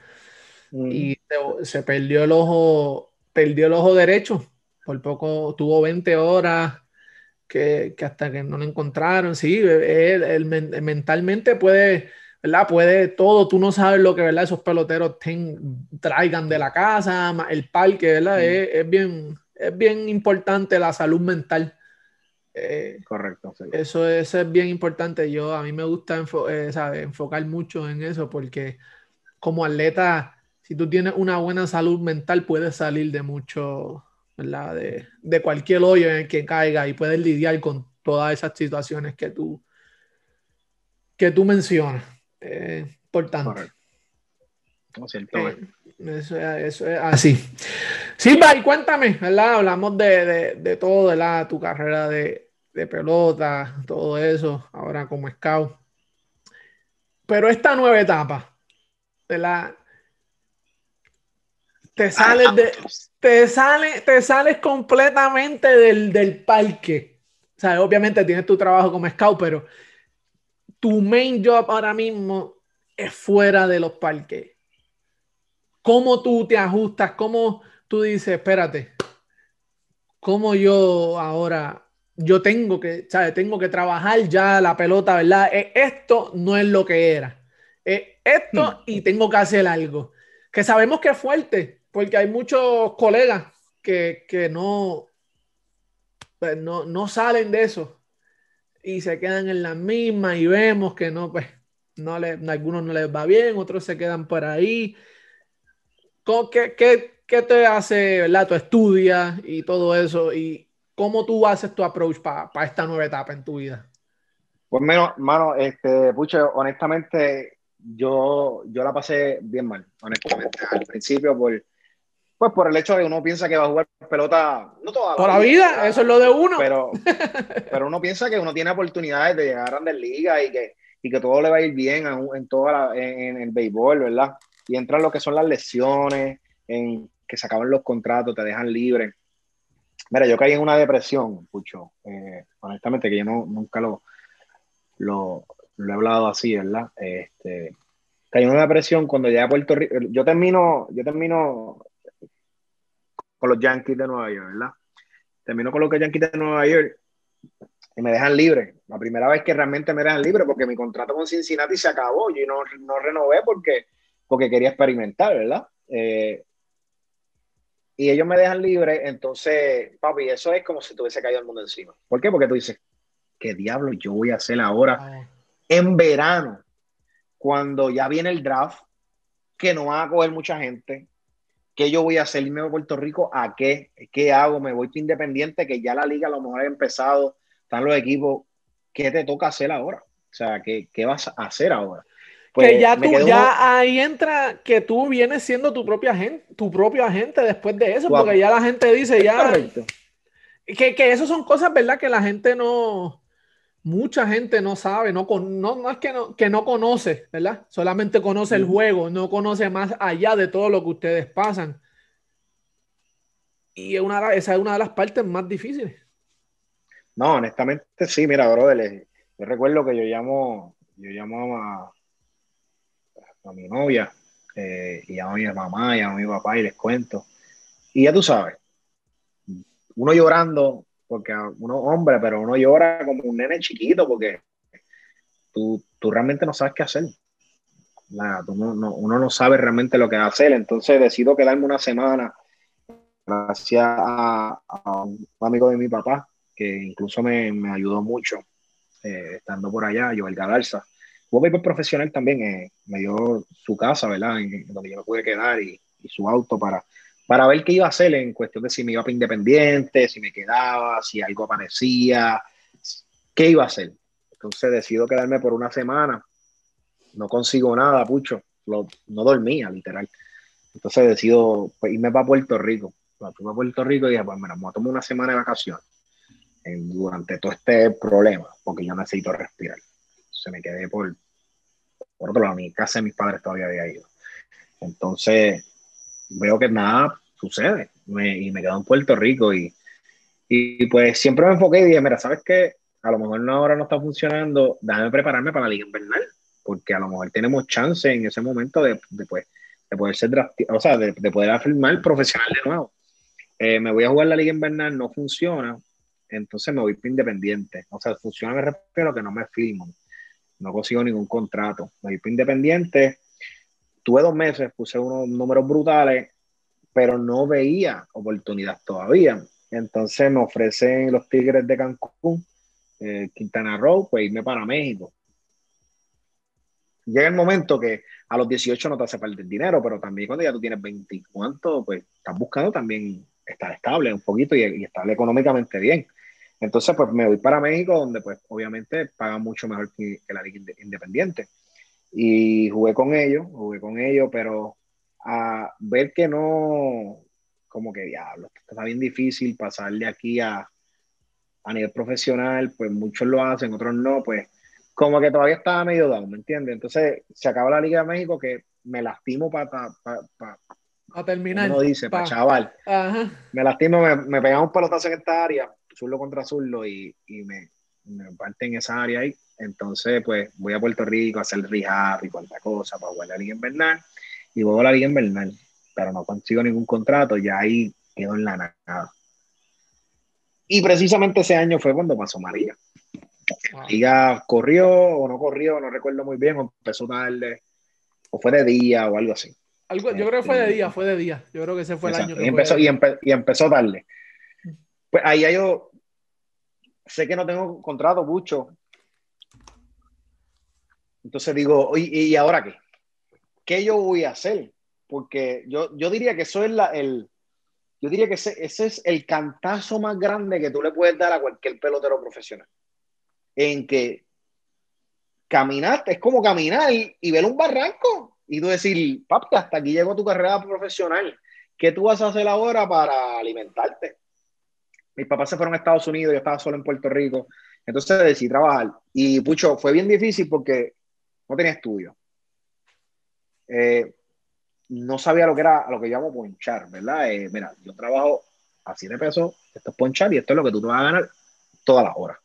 y se perdió el ojo derecho, por poco tuvo 20 horas que hasta que no lo encontraron. Sí, él mentalmente puede, ¿verdad? Puede todo, tú no sabes lo que, ¿verdad?, esos peloteros traigan de la casa, el parque, ¿verdad? Es bien importante la salud mental. Correcto. Sí. Eso es bien importante. A mí me gusta enfocar mucho en eso, porque como atleta, si tú tienes una buena salud mental, puedes salir de mucho, ¿verdad?, de cualquier hoyo en el que caiga, y puedes lidiar con todas esas situaciones que tú mencionas. Importante. Correcto. No siento bien. Eso es así. Silva, y cuéntame, ¿verdad? Hablamos de todo, ¿verdad?, tu carrera de pelota, todo eso, ahora como scout. Pero esta nueva etapa, ¿verdad?, te sales completamente del parque. O sea, obviamente tienes tu trabajo como scout, pero tu main job ahora mismo es fuera de los parques. ¿Cómo tú te ajustas? ¿Cómo tú dices, espérate, cómo yo ahora, yo tengo que, ¿sabes?, tengo que trabajar ya la pelota, ¿verdad? Esto no es lo que era. Esto y tengo que hacer algo. Que sabemos que es fuerte, porque hay muchos colegas que no salen de eso y se quedan en las mismas, y vemos que no, pues, algunos no les va bien, otros se quedan por ahí. ¿Qué te hace, ¿verdad? Tú estudias y todo eso, y cómo tú haces tu approach para esta nueva etapa en tu vida. Pues menos, mano, Pucho, honestamente, yo la pasé bien mal, honestamente, al principio, por el hecho de que uno piensa que va a jugar pelota, no toda la vida, eso es lo de uno. Pero uno piensa que uno tiene oportunidades de llegar a grandes ligas y que todo le va a ir bien en el béisbol, ¿verdad? Y entran lo que son las lesiones, en que se acaban los contratos, te dejan libre. Mira, yo caí en una depresión, Pucho, honestamente, que yo nunca lo he hablado así, ¿verdad? Caí en una depresión cuando llegué a Puerto Rico. Yo termino con los Yankees de Nueva York, ¿verdad? Termino con los Yankees de Nueva York y me dejan libre. La primera vez que realmente me dejan libre, porque mi contrato con Cincinnati se acabó. Yo no renové porque quería experimentar, ¿verdad? Y ellos me dejan libre, entonces, papi, eso es como si te hubiese caído el mundo encima. ¿Por qué? Porque tú dices, ¿qué diablo yo voy a hacer ahora en verano, cuando ya viene el draft, que no va a coger mucha gente? ¿Qué yo voy a hacer? ¿Irme a Puerto Rico? ¿A qué? ¿Qué hago? ¿Me voy independiente? Que ya la liga a lo mejor ha empezado, están los equipos. ¿Qué te toca hacer ahora? O sea, ¿qué vas a hacer ahora? Pues que ahí entra que tú vienes siendo tu propio agente después de eso, porque ya la gente dice ya... Correcto. Que eso son cosas, ¿verdad? Que la gente no... Mucha gente no sabe, no es que no conoce, ¿verdad? Solamente conoce el juego, no conoce más allá de todo lo que ustedes pasan. Y esa es una de las partes más difíciles. No, honestamente sí, mira, brother, yo recuerdo que yo llamo a mi novia, y llamo a mi mamá, y a mi papá y les cuento. Y ya tú sabes, uno llorando... porque uno hombre, pero uno llora como un nene chiquito, porque tú realmente no sabes qué hacer. Nada, uno no sabe realmente lo que va a hacer. Entonces decido quedarme una semana, gracias a un amigo de mi papá, que incluso me ayudó mucho estando por allá, Joel Galarza. Hubo béisbol profesional también, me dio su casa, ¿verdad? En donde yo me pude quedar y su auto para ver qué iba a hacer en cuestión de si me iba para independiente, si me quedaba, si algo aparecía, qué iba a hacer. Entonces decido quedarme por una semana, no consigo nada, Pucho, no dormía, literal. Entonces decido irme para Puerto Rico. Cuando fui para Puerto Rico y dije, pues mira, me voy a tomar una semana de vacaciones durante todo este problema, porque yo necesito respirar. Se me quedé por otro lado, mi casa de mis padres todavía había ido. Entonces... veo que nada sucede y me quedo en Puerto Rico y pues siempre me enfoqué y dije, mira, ¿sabes qué? A lo mejor ahora no está funcionando, déjame prepararme para la Liga Invernal, porque a lo mejor tenemos chance en ese momento de poder ser drafteado, o sea, de poder afirmar profesional de nuevo. Me voy a jugar la Liga Invernal, no funciona, entonces me voy independiente. O sea, funciona, me refiero que no me firman, no consigo ningún contrato, me voy independiente. Tuve 2 meses, puse unos números brutales, pero no veía oportunidad todavía. Entonces me ofrecen los Tigres de Cancún, Quintana Roo, pues irme para México. Llega el momento que a los 18 no te hace falta el dinero, pero también cuando ya tú tienes 20 y cuánto, pues estás buscando también estar estable un poquito y estable económicamente bien. Entonces pues me voy para México, donde pues obviamente pagan mucho mejor que la liga independiente. Y jugué con ellos, pero a ver que no, como que diablo, está bien difícil pasar de aquí a nivel profesional, pues muchos lo hacen, otros no, pues como que todavía estaba medio down, ¿me entiendes? Entonces se acaba la Liga de México, que me lastimo para terminar. Uno dice, para chaval. Ajá. Me lastimo, me pegan un pelotazo en esta área, zurdo contra zurdo, y me parten en esa área ahí. Entonces, pues, voy a Puerto Rico a hacer rehab y cuánta cosa para jugar la Liga Invernal. Y voy a la Liga Invernal, pero no consigo ningún contrato. Ya ahí quedo en la nada. Y precisamente ese año fue cuando pasó María. La Liga corrió, no recuerdo muy bien, o empezó tarde, o fue de día o algo así. Yo creo que fue de día. Yo creo que ese fue el año. Y empezó tarde. Pues ahí yo sé que no tengo contrato, mucho. Entonces digo, ¿y ahora qué? ¿Qué yo voy a hacer? Porque yo diría que eso es ese es el cantazo más grande que tú le puedes dar a cualquier pelotero profesional. En que caminaste, es como caminar y ver un barranco y tú decir, papi, hasta aquí llegó tu carrera profesional, ¿qué tú vas a hacer ahora para alimentarte? Mis papás se fueron a Estados Unidos, yo estaba solo en Puerto Rico, entonces decidí trabajar. Y Pucho, fue bien difícil porque no tenía estudio. No sabía lo que era, lo que yo llamo ponchar, ¿verdad? Mira, yo trabajo a 7 pesos, esto es ponchar y esto es lo que tú te vas a ganar todas las horas.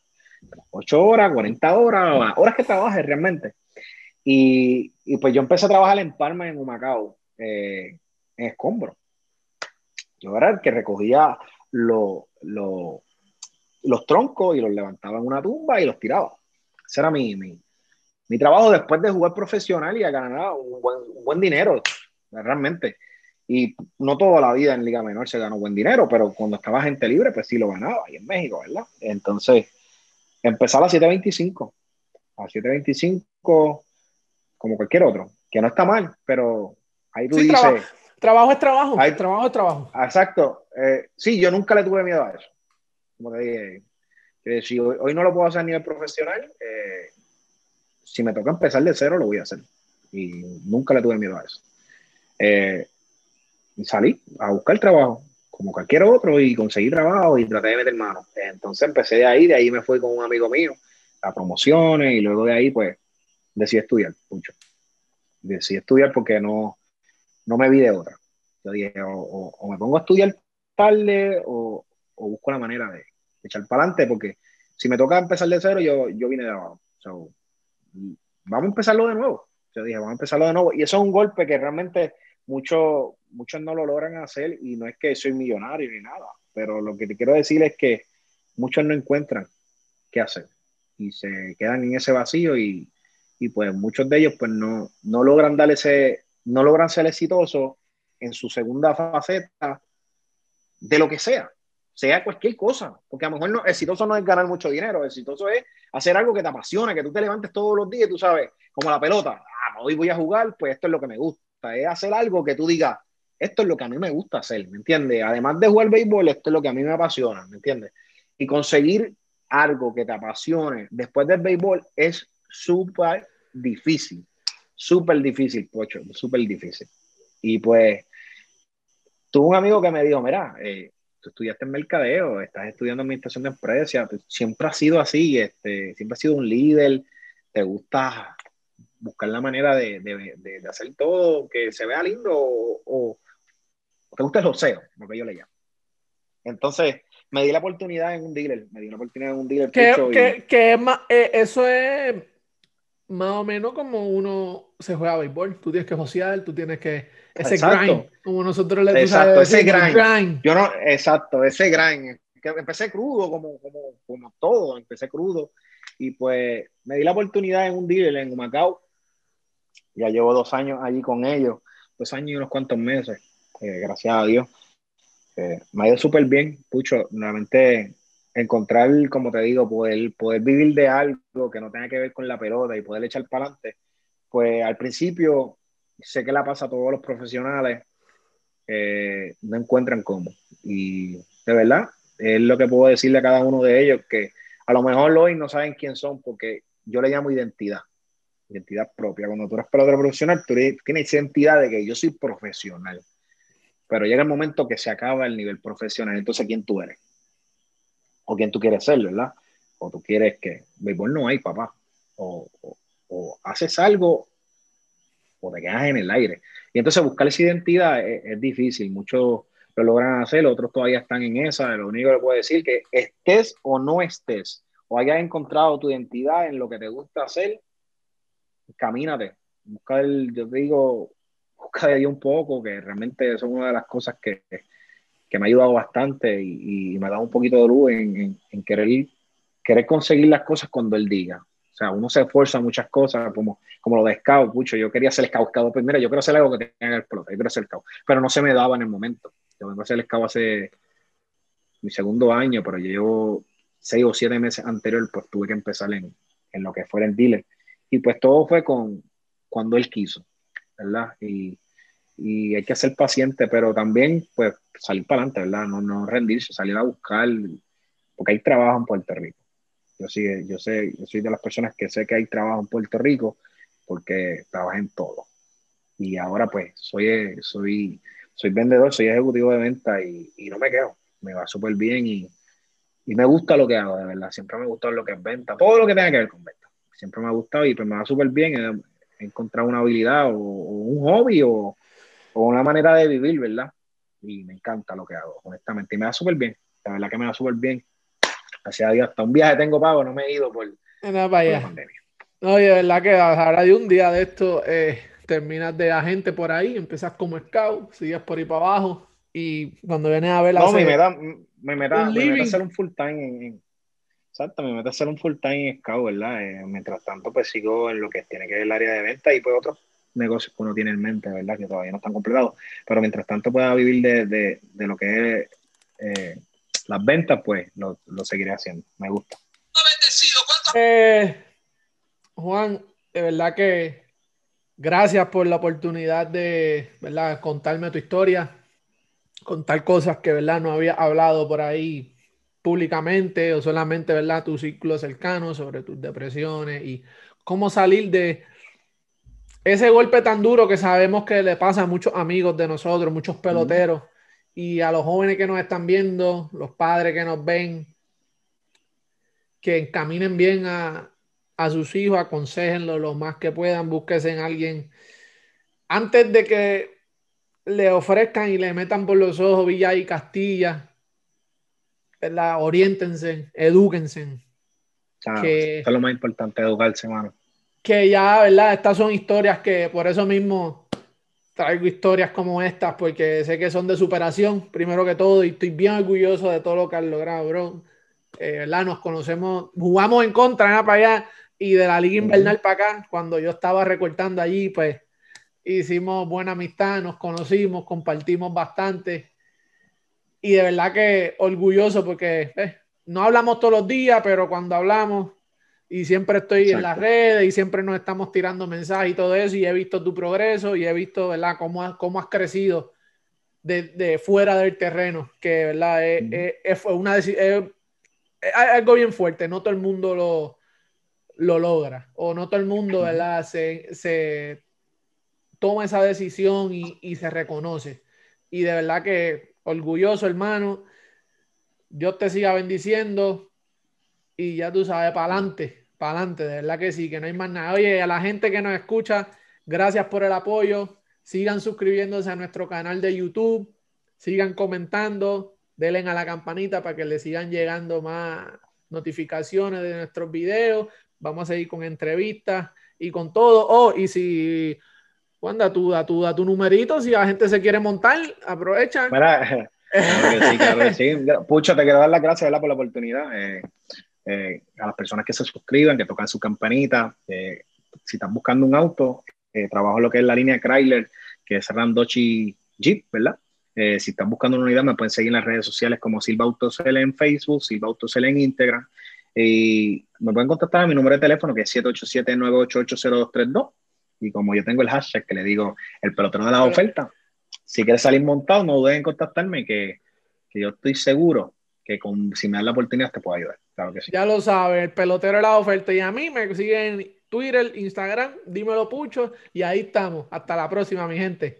8 horas, 40 horas, las horas que trabajes realmente. Y pues yo empecé a trabajar en Palma, en Humacao, en escombro. Yo era el que recogía los troncos y los levantaba en una tumba y los tiraba. Ese era mi trabajo después de jugar profesional y a ganar un buen dinero, realmente. Y no toda la vida en Liga Menor se ganó buen dinero, pero cuando estaba gente libre, pues sí lo ganaba, y en México, ¿verdad? Entonces, empezaba a las 7:25. A las 7:25, como cualquier otro, que no está mal, pero ahí tú sí, dices... Trabajo es trabajo. Hay trabajo es trabajo. Exacto. Sí, yo nunca le tuve miedo a eso. Como te dije, si hoy no lo puedo hacer a nivel profesional, si me toca empezar de cero, lo voy a hacer. Y nunca le tuve miedo a eso. Y salí a buscar trabajo, como cualquier otro, y conseguí trabajo y traté de meter mano. Entonces empecé de ahí me fui con un amigo mío a promociones y luego de ahí, pues, decidí estudiar, Pucho. Decidí estudiar porque no me vi de otra. Yo dije, o me pongo a estudiar tarde o busco la manera de echar para adelante, porque si me toca empezar de cero, yo vine de abajo. So, vamos a empezarlo de nuevo. Yo dije, vamos a empezarlo de nuevo. Y eso es un golpe que realmente muchos no lo logran hacer, y no es que soy millonario ni nada, pero lo que te quiero decir es que muchos no encuentran qué hacer y se quedan en ese vacío y pues muchos de ellos pues no logran dar ese... no logran ser exitosos en su segunda faceta de lo que sea cualquier cosa, porque a lo mejor exitoso no es ganar mucho dinero, exitoso es hacer algo que te apasiona, que tú te levantes todos los días, tú sabes, como la pelota, hoy voy a jugar, pues esto es lo que me gusta, es hacer algo que tú digas, esto es lo que a mí me gusta hacer, ¿me entiendes? Además de jugar béisbol, esto es lo que a mí me apasiona, ¿me entiendes? Y conseguir algo que te apasione después del béisbol es súper difícil. Súper difícil, Pocho, súper difícil. Y pues, tuve un amigo que me dijo, mira, tú estudiaste en mercadeo, estás estudiando administración de empresas, siempre has sido así, siempre has sido un líder, te gusta buscar la manera de hacer todo, que se vea lindo, o te gusta el joseo, lo que yo le llamo. Entonces, me di la oportunidad en un dealer, Pocho, eso es... más o menos como uno se juega a béisbol, tú tienes que josear, tú tienes que ese exacto. Grind, como nosotros le decimos, ese grind. Yo no, exacto, ese grind. Empecé crudo como todo, empecé crudo y pues me di la oportunidad en un dealer en Humacao. Ya llevo 2 años allí con ellos, 2 años y unos cuantos meses, gracias a Dios. Me ha ido súper bien, Pucho, nuevamente. Encontrar, como te digo, poder vivir de algo que no tenga que ver con la pelota y poder echar para adelante, pues al principio sé que la pasa a todos los profesionales, no encuentran cómo. Y de verdad, es lo que puedo decirle a cada uno de ellos, que a lo mejor hoy no saben quién son, porque yo le llamo identidad propia. Cuando tú eres pelotero profesional, tú tienes identidad de que yo soy profesional, pero llega el momento que se acaba el nivel profesional, entonces ¿quién tú eres? O quien tú quieres ser, ¿verdad? O tú quieres que... béisbol no hay, papá. O haces algo o te quedas en el aire. Y entonces buscar esa identidad es difícil. Muchos lo logran hacer, otros todavía están en esa. Lo único que puedo decir es que estés o no estés, o hayas encontrado tu identidad en lo que te gusta hacer, camínate. Busca de Dios un poco, que realmente eso es una de las cosas que me ha ayudado bastante y me ha dado un poquito de luz en querer conseguir las cosas cuando él diga. O sea, uno se esfuerza en muchas cosas, como lo de scout, Pucho. Yo quería ser scout primero, yo quiero hacer algo que tenga el pelota, yo quiero ser scout, pero no se me daba en el momento. Yo vengo a ser scout hace mi segundo año, pero yo llevo 6 o 7 meses anterior, pues tuve que empezar en lo que fuera el dealer. Y pues todo fue cuando él quiso, ¿verdad? Y hay que ser paciente, pero también pues salir para adelante, ¿verdad? No rendirse, salir a buscar, porque hay trabajo en Puerto Rico. Yo soy de las personas que sé que hay trabajo en Puerto Rico porque trabajé en todo. Y ahora pues soy vendedor, soy ejecutivo de venta y no me quedo. Me va súper bien y me gusta lo que hago, de verdad. Siempre me ha gustado lo que es venta, todo lo que tenga que ver con venta. Siempre me ha gustado y pues me va súper bien encontrar una habilidad o un hobby o una manera de vivir, ¿verdad? Y me encanta lo que hago, honestamente. Y me va súper bien, la verdad que me va súper bien. Gracias a Dios, hasta un viaje tengo pago, no me he ido por la pandemia. No, y de verdad que ahora de un día de esto... terminas de agente por ahí, empiezas como scout, sigues por ahí para abajo y cuando vienes a ver la... No, me meto a hacer un full time me meto a hacer un full time en scout, ¿verdad? Mientras tanto pues sigo en lo que tiene que ver el área de venta y pues otros negocios que uno tiene en mente, ¿verdad? Que todavía no están completados, pero mientras tanto pueda vivir de lo que es las ventas, pues lo seguiré haciendo, me gusta. Juan, de verdad que gracias por la oportunidad de, ¿verdad?, contarme tu historia, contar cosas que, ¿verdad?, no había hablado por ahí públicamente o solamente, ¿verdad?, tu círculo cercano sobre tus depresiones y cómo salir de ese golpe tan duro que sabemos que le pasa a muchos amigos de nosotros, muchos peloteros y a los jóvenes que nos están viendo, los padres que nos ven, que encaminen bien a sus hijos, aconséjenlo lo más que puedan, búsquense en alguien antes de que le ofrezcan y le metan por los ojos Villa y Castilla, ¿verdad? Oriéntense, edúquense. Claro, que, eso es lo más importante, educarse, mano. Que ya, ¿verdad? Estas son historias que por eso mismo traigo historias como estas, porque sé que son de superación, primero que todo, y estoy bien orgulloso de todo lo que han logrado, bro. ¿Verdad? Nos conocemos, jugamos en contra, ¿verdad?, para allá. Y de la Liga Invernal para acá, cuando yo estaba recortando allí, pues hicimos buena amistad, nos conocimos, compartimos bastante. Y de verdad que orgulloso porque no hablamos todos los días, pero cuando hablamos y siempre estoy en las redes y siempre nos estamos tirando mensajes y todo eso. Y he visto tu progreso y he visto, ¿verdad?, cómo has crecido de fuera del terreno, que, ¿verdad?, fue una decisión. Algo bien fuerte, no todo el mundo lo logra, o no todo el mundo, ¿verdad?, se toma esa decisión y se reconoce. Y de verdad que orgulloso, hermano. Dios te siga bendiciendo y ya tú sabes, para adelante, de verdad que sí, que no hay más nada. Oye, a la gente que nos escucha, gracias por el apoyo. Sigan suscribiéndose a nuestro canal de YouTube, sigan comentando. Denle a la campanita para que le sigan llegando más notificaciones de nuestros videos. Vamos a seguir con entrevistas y con todo. Oh, y si, Juan, da tu numerito, si la gente se quiere montar, aprovecha. Mira, claro que sí. Pucho, te quiero dar las gracias, ¿verdad?, por la oportunidad. A las personas que se suscriban, que tocan su campanita. Si están buscando un auto, trabajo lo que es la línea Chrysler, que es Randochi Jeep, ¿verdad? Si están buscando una unidad, me pueden seguir en las redes sociales como Silva Auto CL en Facebook, Silva Auto CL en Instagram. Y me pueden contactar a mi número de teléfono, que es 787-988-0232. Y como yo tengo el hashtag que le digo el pelotero de las ofertas, si quieres salir montado, no duden en contactarme, que yo estoy seguro que si me das la oportunidad te puedo ayudar. Claro que sí. Ya lo sabes, el pelotero de las ofertas. Y a mí me siguen en Twitter, Instagram, dímelo Pucho. Y ahí estamos. Hasta la próxima, mi gente.